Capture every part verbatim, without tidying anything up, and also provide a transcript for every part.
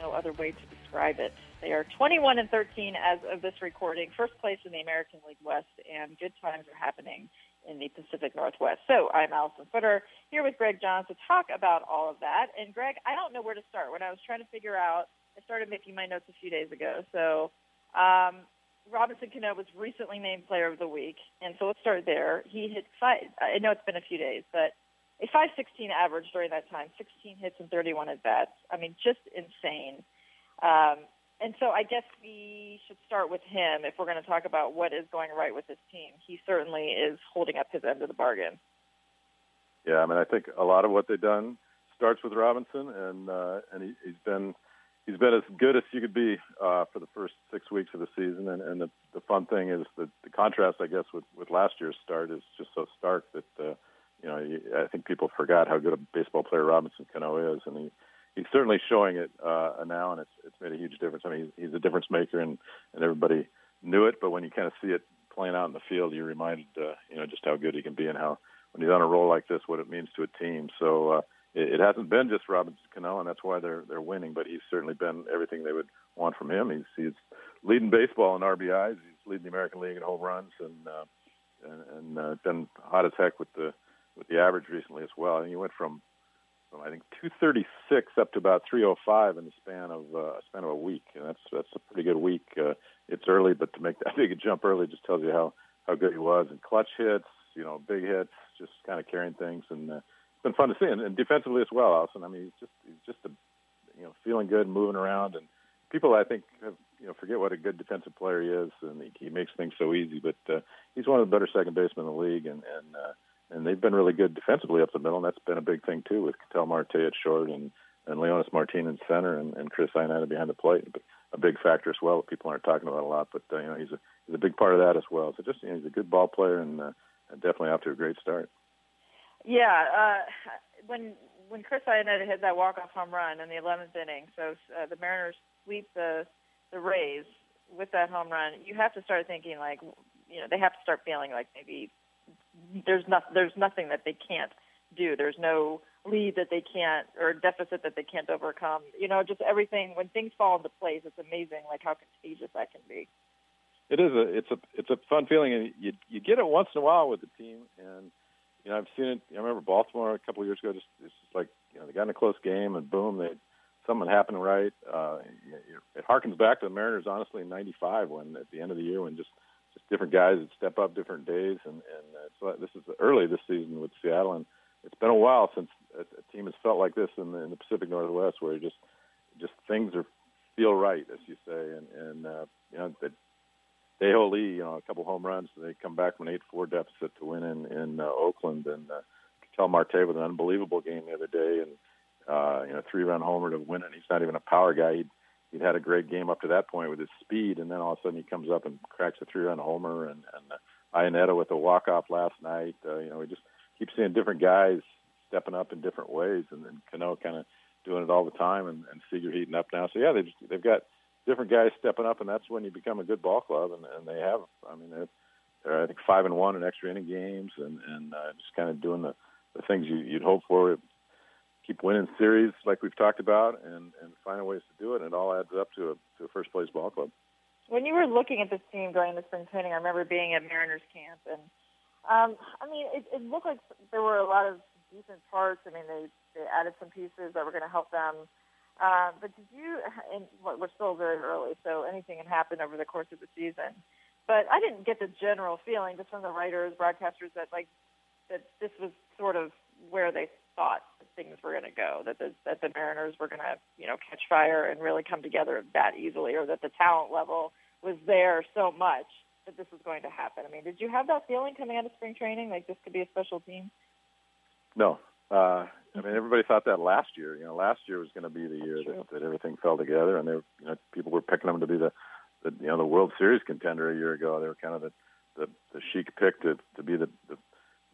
no other way to describe it. They are twenty-one and thirteen as of this recording, first place in the American League West, and good times are happening in the Pacific Northwest. So I'm Allison Futter here with Greg Johnson to talk about all of that. And Greg, I don't know where to start. When I was trying to figure out, I started making my notes a few days ago. So um, Robinson Cano was recently named Player of the Week, and so let's start there. He hit five. I know it's been a few days, but a five sixteen average during that time, sixteen hits and thirty-one at-bats. I mean, just insane. Um, and so I guess we should start with him if we're going to talk about what is going right with this team. He certainly is holding up his end of the bargain. Yeah, I mean, I think a lot of what they've done starts with Robinson, and uh, and he, he's been he's been as good as you could be uh, for the first six weeks of the season. And, and the, the fun thing is that the contrast, I guess, with, with last year's start is just so stark that uh, – You know, I think people forgot how good a baseball player Robinson Cano is, and he, he's certainly showing it uh, now, and it's it's made a huge difference. I mean, he's, he's a difference maker, and, and everybody knew it, but when you kind of see it playing out in the field, you're reminded, uh, you know, just how good he can be and how, when he's on a roll like this, what it means to a team. So uh, it, it hasn't been just Robinson Cano, and that's why they're they're winning, but he's certainly been everything they would want from him. He's, he's leading baseball in R B Is. He's leading the American League in home runs, and, uh, and, and uh, been hot as heck with the with the average recently as well. And he went from, from I think, two thirty-six up to about three oh five in the span of uh, span of a week, and that's that's a pretty good week. Uh, it's early, but to make that big a jump early just tells you how, how good he was. And clutch hits, you know, big hits, just kind of carrying things, and uh, it's been fun to see. And, and defensively as well, Allison. I mean, he's just he's just a, you know feeling good, moving around, and people I think have, you know forget what a good defensive player he is, and he, he makes things so easy. But uh, he's one of the better second basemen in the league, and and uh, And they've been really good defensively up the middle, and that's been a big thing, too, with Ketel Marte at short and, and Leonis Martin in center and, and Chris Iannetta behind the plate. A big factor as well that people aren't talking about a lot, but uh, you know he's a, he's a big part of that as well. So just you know, he's a good ball player and uh, definitely off to a great start. Yeah, uh, when when Chris Iannetta hit that walk-off home run in the eleventh inning, so uh, the Mariners sweep the, the Rays with that home run, you have to start thinking, like, you know, they have to start feeling like maybe – There's not, there's nothing that they can't do. There's no lead that they can't, or deficit that they can't overcome. You know, just everything. When things fall into place, it's amazing, like how contagious that can be. It is a, it's a, it's a fun feeling, and you you get it once in a while with the team. And you know, I've seen it. I remember Baltimore a couple of years ago. Just it's just like you know, they got in a close game, and boom, they something happened right. Uh, it harkens back to the Mariners, honestly, in ninety-five when at the end of the year when just. different guys that step up different days, and, and uh, so this is early this season with Seattle, and it's been a while since a, a team has felt like this in the, in the Pacific Northwest, where just just things are feel right, as you say, and, and uh, you know that Dae-Ho Lee, you know, a couple home runs, and they come back from an eight four deficit to win in in uh, Oakland, and uh, Ketel Marte with an unbelievable game the other day, and uh, you know three run homer to win, and he's not even a power guy. He'd, He'd had a great game up to that point with his speed, and then all of a sudden he comes up and cracks a three-run homer, and, and uh, Iannetta with a walk-off last night. Uh, you know, we just keep seeing different guys stepping up in different ways, and then Cano kind of doing it all the time, and, and Seager heating up now. So, yeah, they've, they've got different guys stepping up, and that's when you become a good ball club, and, and they have, I mean, they're, they're I think, five and one in extra inning games, and, and uh, just kind of doing the, the things you, you'd hope for. Keep winning series like we've talked about, and, and finding ways to do it, and it all adds up to a, to a first-place ball club. When you were looking at this team going into spring training, I remember being at Mariners camp, and, um, I mean, it, it looked like there were a lot of decent parts. I mean, they, they added some pieces that were going to help them. Uh, but did you – and we're still very early, so anything can happen over the course of the season. But I didn't get the general feeling just from the writers, broadcasters, that, like, that this was sort of where they thought things were going to go, that the, that the Mariners were going to, you know, catch fire and really come together that easily, or that the talent level was there so much that this was going to happen. I mean, did you have that feeling coming out of spring training, like this could be a special team? No. Uh, I mean, everybody thought that last year. You know, last year was going to be the year that, that everything fell together, and they, were, you know, people were picking them to be the, the, you know, the World Series contender a year ago. They were kind of the the, the chic pick to to be the, the,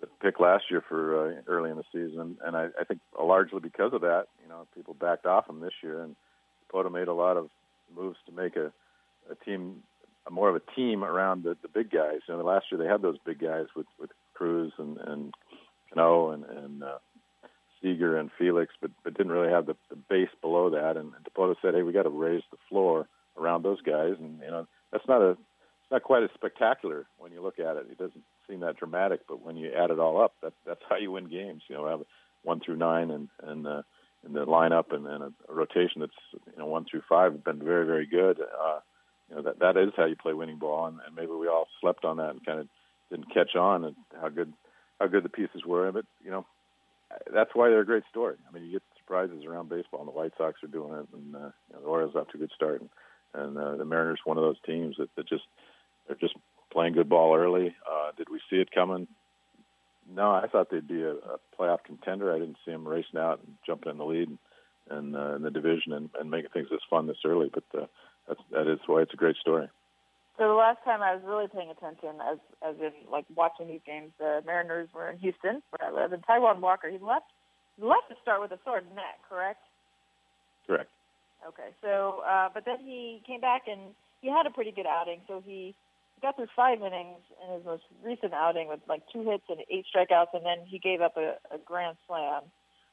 the pick last year for uh, early in the season, and I, I think largely because of that, you know, people backed off them this year, and Depoto made a lot of moves to make a, a team a more of a team around the, the big guys. You know, last year they had those big guys with with Cruz and and Cano and and uh, Seager and Felix, but but didn't really have the, the base below that. And, and Depoto said, "Hey, we got to raise the floor around those guys." And you know, that's not a it's not quite as spectacular when you look at it. It doesn't seem that dramatic, but when you add it all up, that's that's how you win games. You know, have one through nine and and uh, in the lineup and, and a, a rotation that's you know one through five have been very very good. Uh, you know, that that is how you play winning ball, and, and maybe we all slept on that and kind of didn't catch on and how good how good the pieces were. But you know, that's why they're a great story. I mean, you get surprises around baseball, and the White Sox are doing it, and uh, you know, the Orioles off to a good start, and, and uh, the Mariners one of those teams that, that just they're just playing good ball early. Uh, did we see it coming? No, I thought they'd be a, a playoff contender. I didn't see them racing out and jumping in the lead and, and uh, in the division and, and making things this fun this early. But uh, that's, that is why it's a great story. So the last time I was really paying attention, as as in like watching these games, the Mariners were in Houston, where I live, and Taiwan Walker, he left left to start with a sore neck, correct? Correct. Okay. So, uh, but then he came back and he had a pretty good outing. So he got through five innings in his most recent outing with like two hits and eight strikeouts, and then he gave up a, a grand slam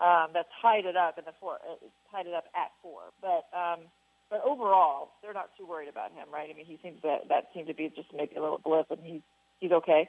um, that's tied it up in the four, uh, tied it up at four, but. Um, But overall, they're not too worried about him, right? I mean, he seems that that seemed to be just maybe a little blip, and he's he's okay.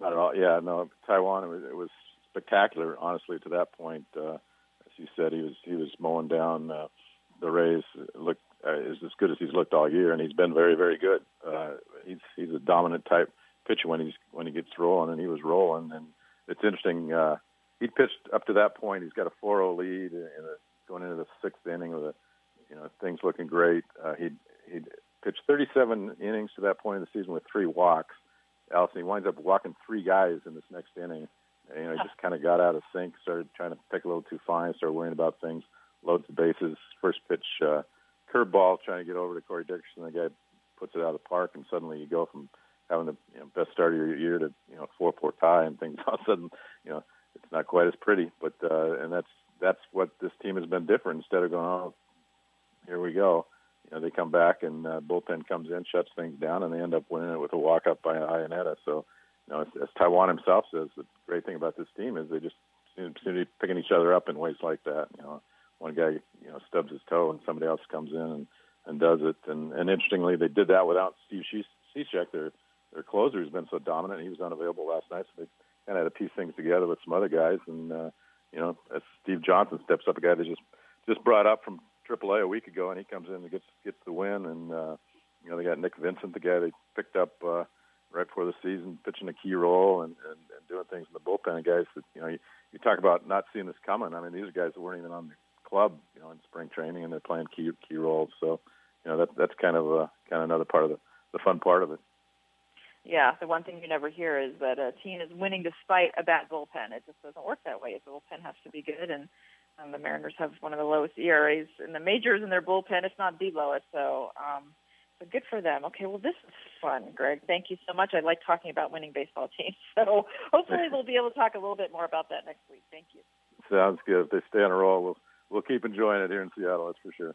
Not at all. Yeah, no. Taiwan, it was, it was spectacular, honestly. To that point, uh, as you said, he was he was mowing down uh, the Rays. Looked uh, is as good as he's looked all year, and he's been very very good. Uh, he's he's a dominant type pitcher when he's when he gets rolling, and he was rolling. And it's interesting. Uh, he pitched up to that point. He's got a four oh lead, and going into the sixth inning with a You know, things looking great. Uh, he'd, he'd pitched thirty-seven innings to that point in the season with three walks. Allison, he winds up walking three guys in this next inning. And, you know, he just kind of got out of sync, started trying to pick a little too fine, started worrying about things, loads the bases. First pitch, uh, curveball, trying to get over to Corey Dickerson. The guy puts it out of the park, and suddenly you go from having the you know, best start of your year to, you know, four four tie, and things all of a sudden, you know, it's not quite as pretty. But uh, and that's that's what this team has been different. Instead of going, oh, here we go. You know, they come back and uh, bullpen comes in, shuts things down, and they end up winning it with a walk up by Iannetta. So, you know, as, as Taiwan himself says, the great thing about this team is they just seem to be picking each other up in ways like that. You know, one guy you know stubs his toe, and somebody else comes in and, and does it. And, and interestingly, they did that without Steve Cishek. Their their closer has been so dominant. He was unavailable last night, so they kind of had to piece things together with some other guys. And uh, you know, as Steve Johnson steps up, a guy they just just brought up from triple A a week ago, and he comes in and gets gets the win. And uh, you know, they got Nick Vincent, the guy they picked up uh, right before the season, pitching a key role and, and, and doing things in the bullpen. And guys that you know, you, you talk about not seeing this coming. I mean, these are guys that weren't even on the club, you know, in spring training, and they're playing key key roles. So, you know, that that's kind of a kind of another part of the the fun part of it. Yeah, the one thing you never hear is that a team is winning despite a bad bullpen. It just doesn't work that way. The bullpen has to be good, and Um, the Mariners have one of the lowest E R As in the majors in their bullpen, if not the lowest. So, um, so good for them. Okay, well, this is fun, Greg. Thank you so much. I like talking about winning baseball teams. So hopefully we'll be able to talk a little bit more about that next week. Thank you. Sounds good. If they stay on a roll, we'll, we'll keep enjoying it here in Seattle, that's for sure.